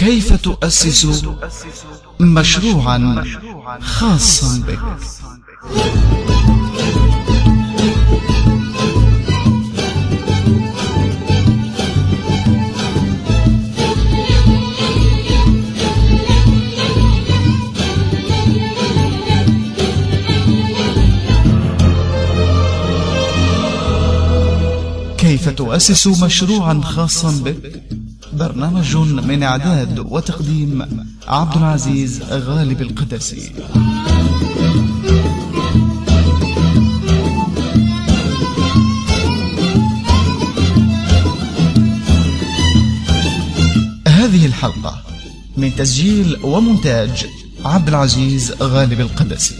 كيف تؤسس مشروعاً خاصاً بك؟ كيف تؤسس مشروعاً خاصاً بك؟ برنامج من إعداد وتقديم عبد العزيز غالب القدسي. هذه الحلقة من تسجيل ومونتاج عبد العزيز غالب القدسي.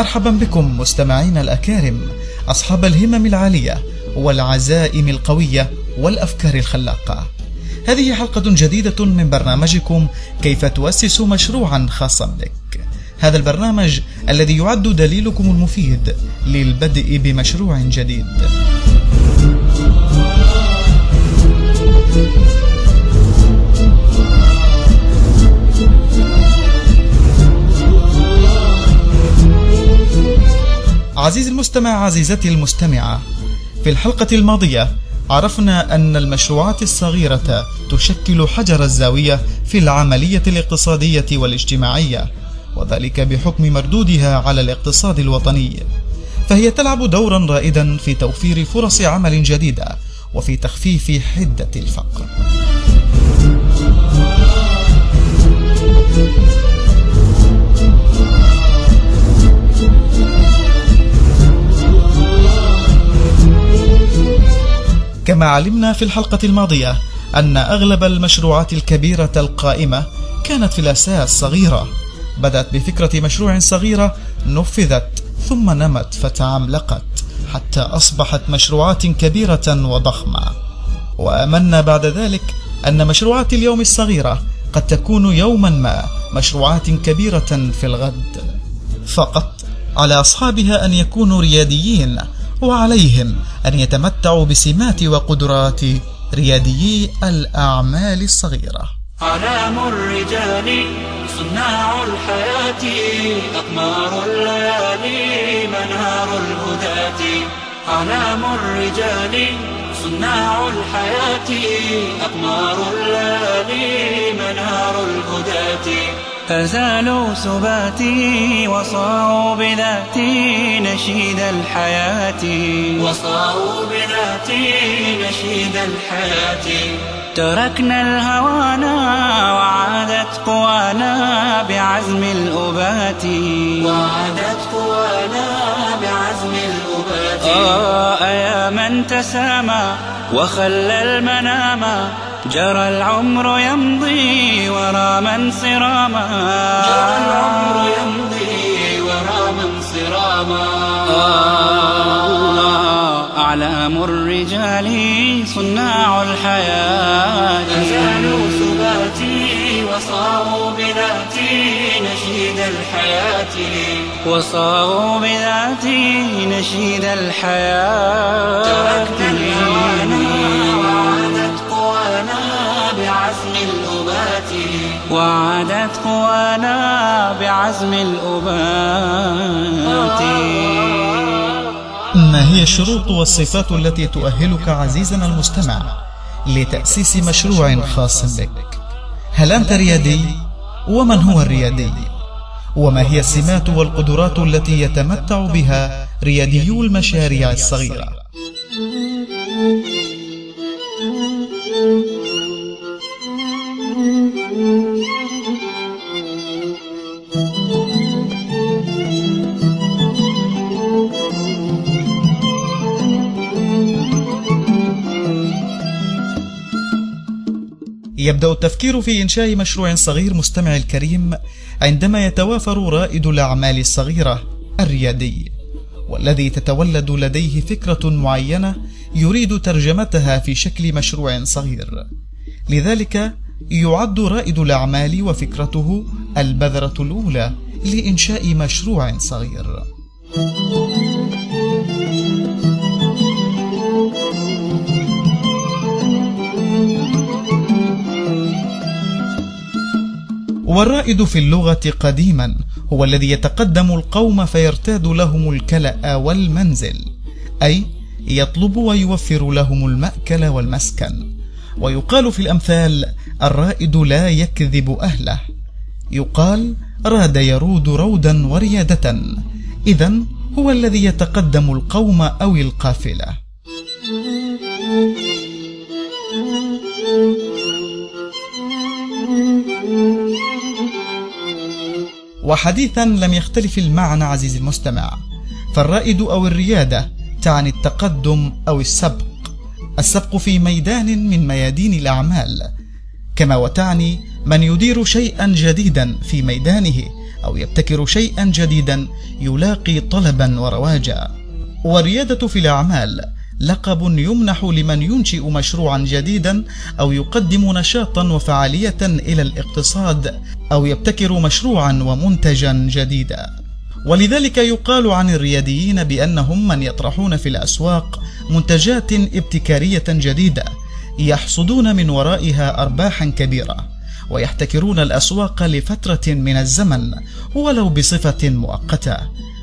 مرحبا بكم مستمعينا الأكارم، أصحاب الهمم العالية والعزائم القوية والأفكار الخلاقة. هذه حلقة جديدة من برنامجكم كيف تؤسس مشروعا خاصا بك، هذا البرنامج الذي يعد دليلكم المفيد للبدء بمشروع جديد. عزيزي المستمع، عزيزتي المستمعة، في الحلقة الماضية عرفنا أن المشروعات الصغيرة تشكل حجر الزاوية في العملية الاقتصادية والاجتماعية، وذلك بحكم مردودها على الاقتصاد الوطني، فهي تلعب دورا رائدا في توفير فرص عمل جديدة وفي تخفيف حدة الفقر. كما علمنا في الحلقة الماضية أن أغلب المشروعات الكبيرة القائمة كانت في الأساس صغيرة، بدأت بفكرة مشروع صغيرة، نفذت ثم نمت فتعملقت حتى أصبحت مشروعات كبيرة وضخمة. وأمنا بعد ذلك أن مشروعات اليوم الصغيرة قد تكون يوما ما مشروعات كبيرة في الغد، فقط على أصحابها أن يكونوا رياديين، وعليهم أن يتمتعوا بسمات وقدرات رياديي الأعمال الصغيرة. علام الرجال صناع الحياة، أقمار الليالي منار الهداة. علام الرجال صناع الحياة، أقمار الليالي منار الهداة. فزالوا سباتي وصاروا بذاتي نشيد الحياة، وصاروا بذاتي نشيد الحياة. تركنا الهوانا وعادت قوانا بعزم الأبات، وعادت قوانا بعزم الأبات. يا من تسامى وخلى المنام، جرى العمر يمضي وراء من صراما، جرى العمر يمضي وراء من صراما. أعلام الرجال صناع الحياة، أزالوا ثباتي وصاروا بذاتي نشيد الحياة، وصاروا بذاتي نشيد الحياة. تركنا الهوانا بعزم الأبات، وعادت قوانا بعزم الأبات. ما هي الشروط والصفات التي تؤهلك عزيزنا المستمع لتأسيس مشروع خاص بك؟ هل أنت ريادي؟ ومن هو الريادي؟ وما هي السمات والقدرات التي يتمتع بها رياديو المشاريع الصغيرة؟ يبدأ التفكير في إنشاء مشروع صغير مستمعي الكريم عندما يتوافر رائد الأعمال الصغيرة الريادي، والذي تتولد لديه فكرة معينة يريد ترجمتها في شكل مشروع صغير. لذلك يعد رائد الأعمال وفكرته البذرة الأولى لإنشاء مشروع صغير. والرائد في اللغة قديما هو الذي يتقدم القوم فيرتاد لهم الكلأ والمنزل، أي يطلب ويوفر لهم المأكل والمسكن. ويقال في الأمثال: الرائد لا يكذب أهله. يقال: راد يرود رودا وريادة، إذن هو الذي يتقدم القوم أو القافلة. وحديثا لم يختلف المعنى عزيزي المستمع، فالرائد أو الريادة تعني التقدم أو السبق في ميدان من ميادين الأعمال، كما وتعني من يدير شيئا جديدا في ميدانه أو يبتكر شيئا جديدا يلاقي طلبا ورواجا. والريادة في الأعمال لقب يمنح لمن ينشئ مشروعا جديدا أو يقدم نشاطا وفعالية إلى الاقتصاد أو يبتكر مشروعا ومنتجا جديدا. ولذلك يقال عن الرياديين بأنهم من يطرحون في الأسواق منتجات ابتكارية جديدة يحصدون من ورائها أرباحا كبيرة، ويحتكرون الأسواق لفترة من الزمن ولو بصفة مؤقتة.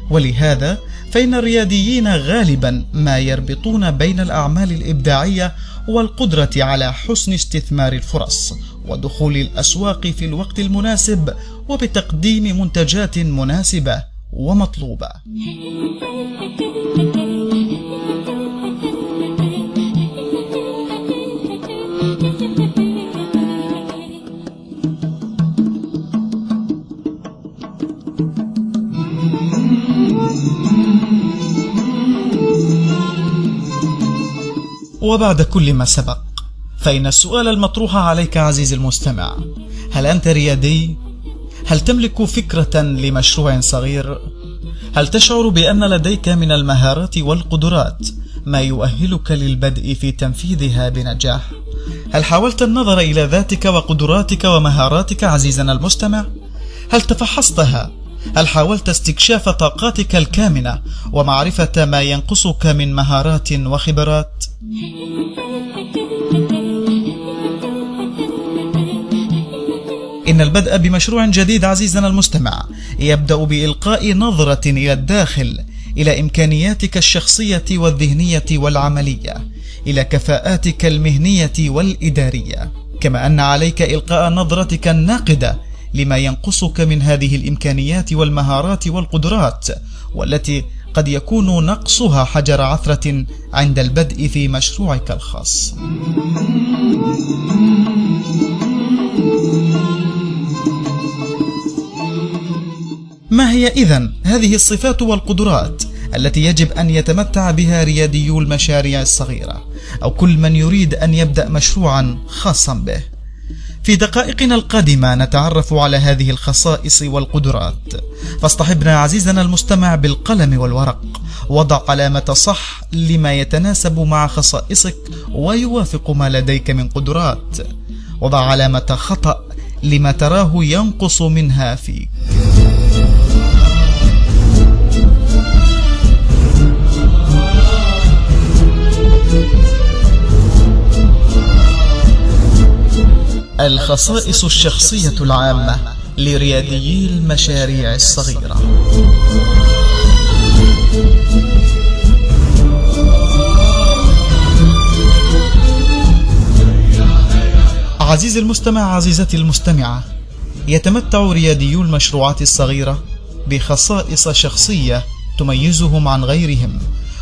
ولهذا فإن الرياديين غالبا ما يربطون بين الأعمال الإبداعية والقدرة على حسن استثمار الفرص ودخول الأسواق في الوقت المناسب وبتقديم منتجات مناسبة ومطلوبة. وبعد كل ما سبق، فإن السؤال المطروح عليك عزيزي المستمع: هل أنت ريادي؟ هل تملك فكرة لمشروع صغير؟ هل تشعر بأن لديك من المهارات والقدرات ما يؤهلك للبدء في تنفيذها بنجاح؟ هل حاولت النظر إلى ذاتك وقدراتك ومهاراتك عزيزنا المستمع؟ هل تفحصتها؟ هل حاولت استكشاف طاقاتك الكامنة ومعرفة ما ينقصك من مهارات وخبرات؟ إن البدء بمشروع جديد عزيزنا المستمع يبدأ بإلقاء نظرة إلى الداخل، إلى إمكانياتك الشخصية والذهنية والعملية، إلى كفاءاتك المهنية والإدارية، كما أن عليك إلقاء نظرتك الناقدة لما ينقصك من هذه الإمكانيات والمهارات والقدرات، والتي قد يكون نقصها حجر عثرة عند البدء في مشروعك الخاص. ما هي إذن هذه الصفات والقدرات التي يجب أن يتمتع بها رياديو المشاريع الصغيرة أو كل من يريد أن يبدأ مشروعا خاصا به؟ في دقائقنا القادمة نتعرف على هذه الخصائص والقدرات، فاصطحبنا عزيزنا المستمع بالقلم والورق، وضع علامة صح لما يتناسب مع خصائصك ويوافق ما لديك من قدرات، وضع علامة خطأ لما تراه ينقص منها فيك. الخصائص الشخصية العامة لرياديي المشاريع الصغيرة. عزيزي المستمع عزيزتي المستمعة، يتمتع رياديو المشروعات الصغيرة بخصائص شخصية تميزهم عن غيرهم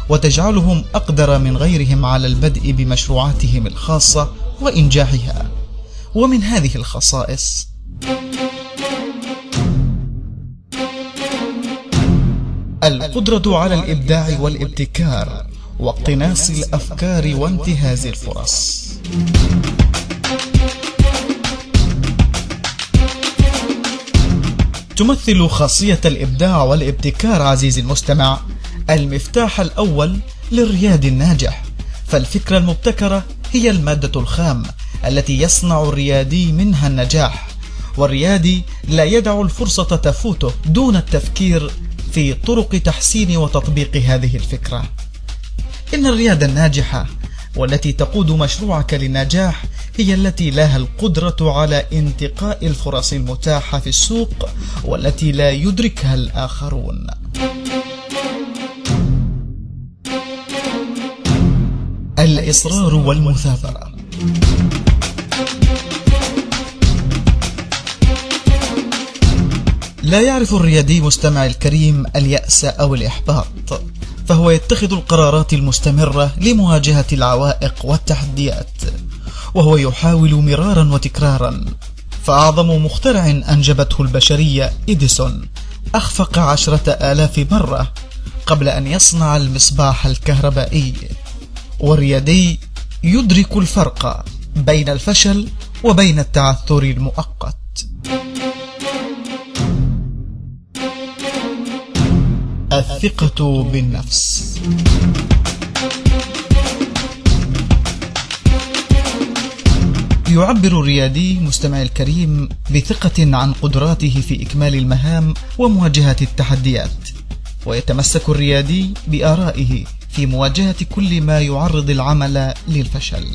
وتجعلهم أقدر من غيرهم على البدء بمشروعاتهم الخاصة وإنجاحها. ومن هذه الخصائص: القدرة على الإبداع والابتكار واقتناص الأفكار وانتهاز الفرص. تمثل خاصية الإبداع والابتكار عزيزي المستمع المفتاح الأول للريادي الناجح، فالفكرة المبتكرة هي المادة الخام التي يصنع الريادي منها النجاح، والريادي لا يدع الفرصة تفوته دون التفكير في طرق تحسين وتطبيق هذه الفكرة. إن الريادة الناجحة والتي تقود مشروعك للنجاح هي التي لها القدرة على انتقاء الفرص المتاحة في السوق والتي لا يدركها الآخرون. الإصرار والمثابرة. لا يعرف الريادي مستمع الكريم اليأس أو الإحباط، فهو يتخذ القرارات المستمرة لمواجهة العوائق والتحديات، وهو يحاول مرارا وتكرارا. فأعظم مخترع أنجبته البشرية إديسون أخفق 10,000 مرة قبل أن يصنع المصباح الكهربائي. والريادي يدرك الفرق بين الفشل وبين التعثر المؤقت. الثقة بالنفس. يعبر الريادي مستمعي الكريم بثقة عن قدراته في إكمال المهام ومواجهة التحديات، ويتمسك الريادي بآرائه في مواجهة كل ما يعرض العمل للفشل.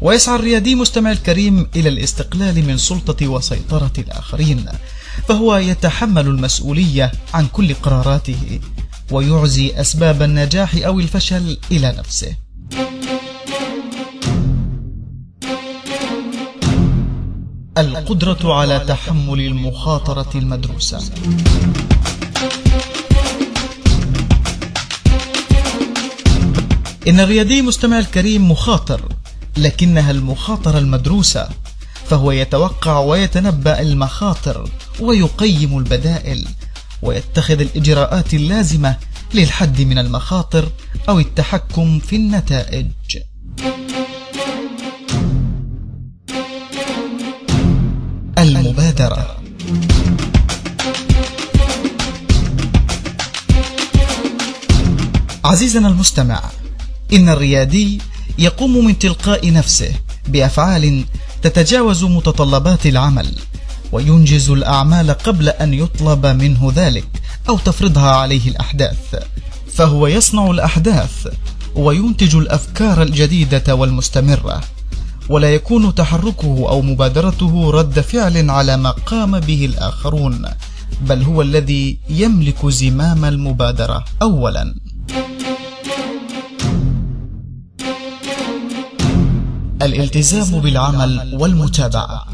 ويسعى الريادي مستمع الكريم إلى الاستقلال من سلطة وسيطرة الآخرين، فهو يتحمل المسؤولية عن كل قراراته ويعزي أسباب النجاح أو الفشل إلى نفسه. القدرة على تحمل المخاطرة المدروسة. إن الريادي مستمع الكريم مخاطر، لكنها المخاطرة المدروسة، فهو يتوقع ويتنبأ المخاطر ويقيم البدائل ويتخذ الإجراءات اللازمة للحد من المخاطر أو التحكم في النتائج. المبادرة. عزيزنا المستمع، إن الريادي يقوم من تلقاء نفسه بأفعال تتجاوز متطلبات العمل، وينجز الأعمال قبل أن يطلب منه ذلك أو تفرضها عليه الأحداث، فهو يصنع الأحداث وينتج الأفكار الجديدة والمستمرة، ولا يكون تحركه أو مبادرته رد فعل على ما قام به الآخرون، بل هو الذي يملك زمام المبادرة أولاً. الالتزام بالعمل والمتابعة.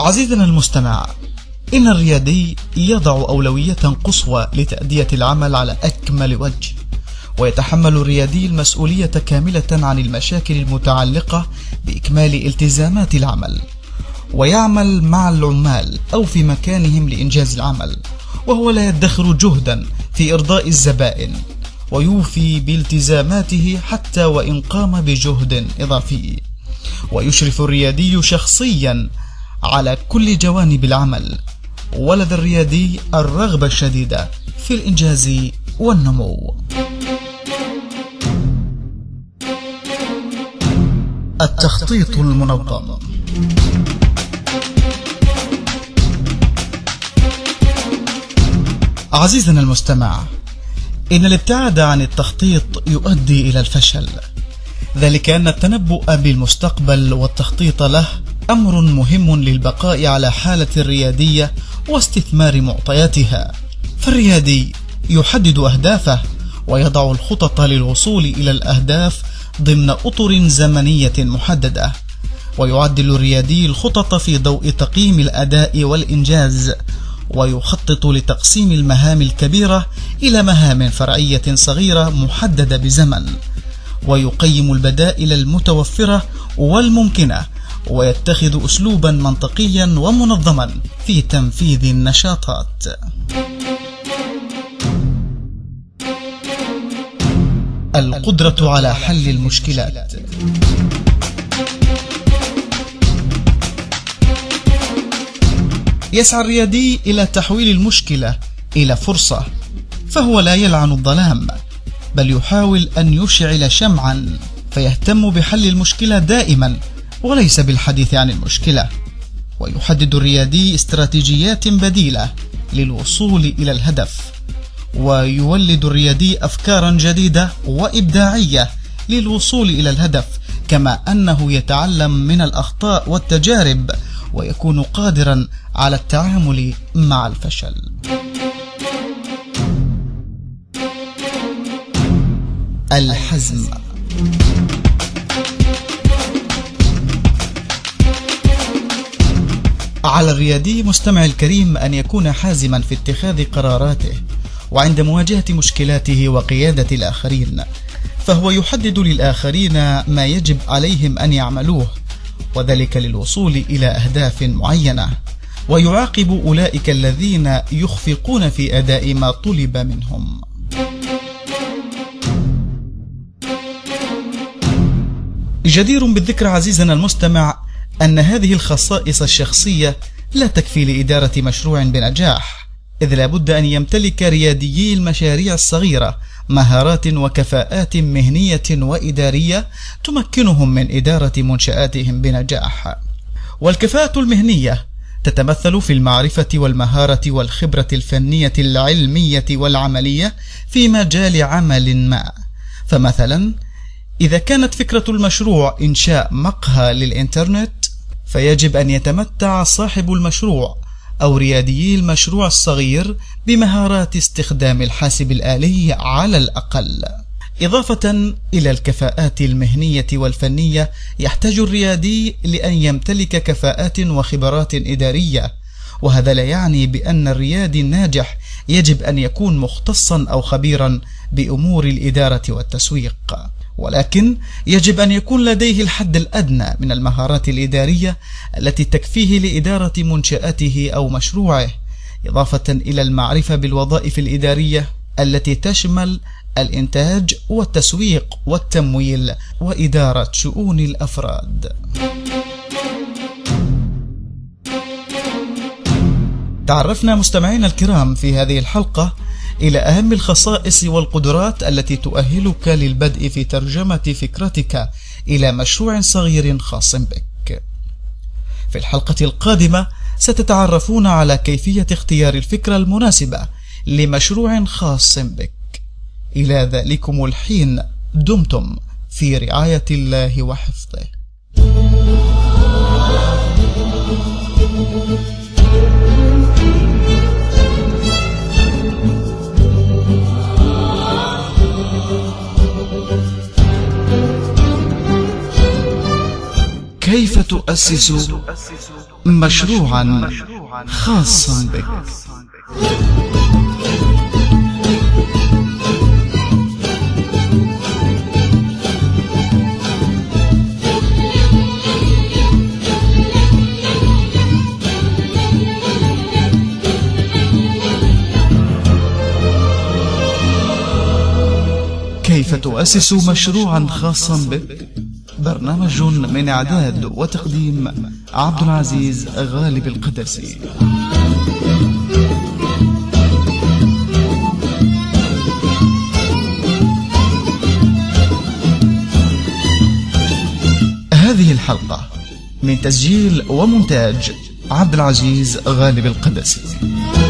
عزيزنا المستمع، إن الريادي يضع أولوية قصوى لتأدية العمل على أكمل وجه، ويتحمل الريادي المسؤولية كاملة عن المشاكل المتعلقة بإكمال التزامات العمل، ويعمل مع العمال أو في مكانهم لإنجاز العمل، وهو لا يدخر جهدا في إرضاء الزبائن، ويوفي بالتزاماته حتى وإن قام بجهد إضافي. ويشرف الريادي شخصيا على كل جوانب العمل، ولدى الريادي الرغبة الشديدة في الإنجاز والنمو. التخطيط المنظم. عزيزنا المستمع، إن الابتعاد عن التخطيط يؤدي إلى الفشل، ذلك أن التنبؤ بالمستقبل والتخطيط له أمر مهم للبقاء على حالة الريادية واستثمار معطياتها. فالريادي يحدد أهدافه ويضع الخطط للوصول إلى الأهداف ضمن أطر زمنية محددة، ويعدل الريادي الخطط في ضوء تقييم الأداء والإنجاز، ويخطط لتقسيم المهام الكبيرة إلى مهام فرعية صغيرة محددة بزمن، ويقيم البدائل المتوفرة والممكنة، ويتخذ أسلوبا منطقيا ومنظما في تنفيذ النشاطات. القدرة على حل المشكلات. يسعى الريادي إلى تحويل المشكلة إلى فرصة، فهو لا يلعن الظلام، بل يحاول أن يشعل شمعا فيهتم بحل المشكلة دائما وليس بالحديث عن المشكلة، ويحدد الريادي استراتيجيات بديلة للوصول إلى الهدف، ويولد الريادي أفكارا جديدة وإبداعية للوصول إلى الهدف، كما أنه يتعلم من الأخطاء والتجارب ويكون قادرا على التعامل مع الفشل. الحزم. على الريادي مستمع الكريم أن يكون حازما في اتخاذ قراراته وعند مواجهة مشكلاته وقيادة الآخرين، فهو يحدد للآخرين ما يجب عليهم أن يعملوه، وذلك للوصول إلى أهداف معينة، ويعاقب أولئك الذين يخفقون في أداء ما طلب منهم. جدير بالذكر عزيزنا المستمع أن هذه الخصائص الشخصية لا تكفي لإدارة مشروع بنجاح، إذ لابد أن يمتلك رياديي المشاريع الصغيرة مهارات وكفاءات مهنية وإدارية تمكنهم من إدارة منشآتهم بنجاح. والكفاءة المهنية تتمثل في المعرفة والمهارة والخبرة الفنية العلمية والعملية في مجال عمل ما. فمثلا إذا كانت فكرة المشروع إنشاء مقهى للإنترنت، فيجب أن يتمتع صاحب المشروع أو رياديي المشروع الصغير بمهارات استخدام الحاسب الآلي على الأقل. إضافة إلى الكفاءات المهنية والفنية، يحتاج الريادي لأن يمتلك كفاءات وخبرات إدارية، وهذا لا يعني بأن الريادي الناجح يجب أن يكون مختصا أو خبيرا بأمور الإدارة والتسويق، ولكن يجب أن يكون لديه الحد الأدنى من المهارات الإدارية التي تكفيه لإدارة منشأته أو مشروعه، إضافة إلى المعرفة بالوظائف الإدارية التي تشمل الإنتاج والتسويق والتمويل وإدارة شؤون الأفراد. تعرفنا مستمعينا الكرام في هذه الحلقة إلى أهم الخصائص والقدرات التي تؤهلك للبدء في ترجمة فكرتك إلى مشروع صغير خاص بك. في الحلقة القادمة ستتعرفون على كيفية اختيار الفكرة المناسبة لمشروع خاص بك. إلى ذلكم الحين دمتم في رعاية الله وحفظه. كيف تؤسس مشروعا خاصا بك؟ كيف تؤسس مشروعا خاصا بك؟ برنامج من إعداد وتقديم عبد العزيز غالب القدسي. هذه الحلقة من تسجيل ومونتاج عبد العزيز غالب القدسي.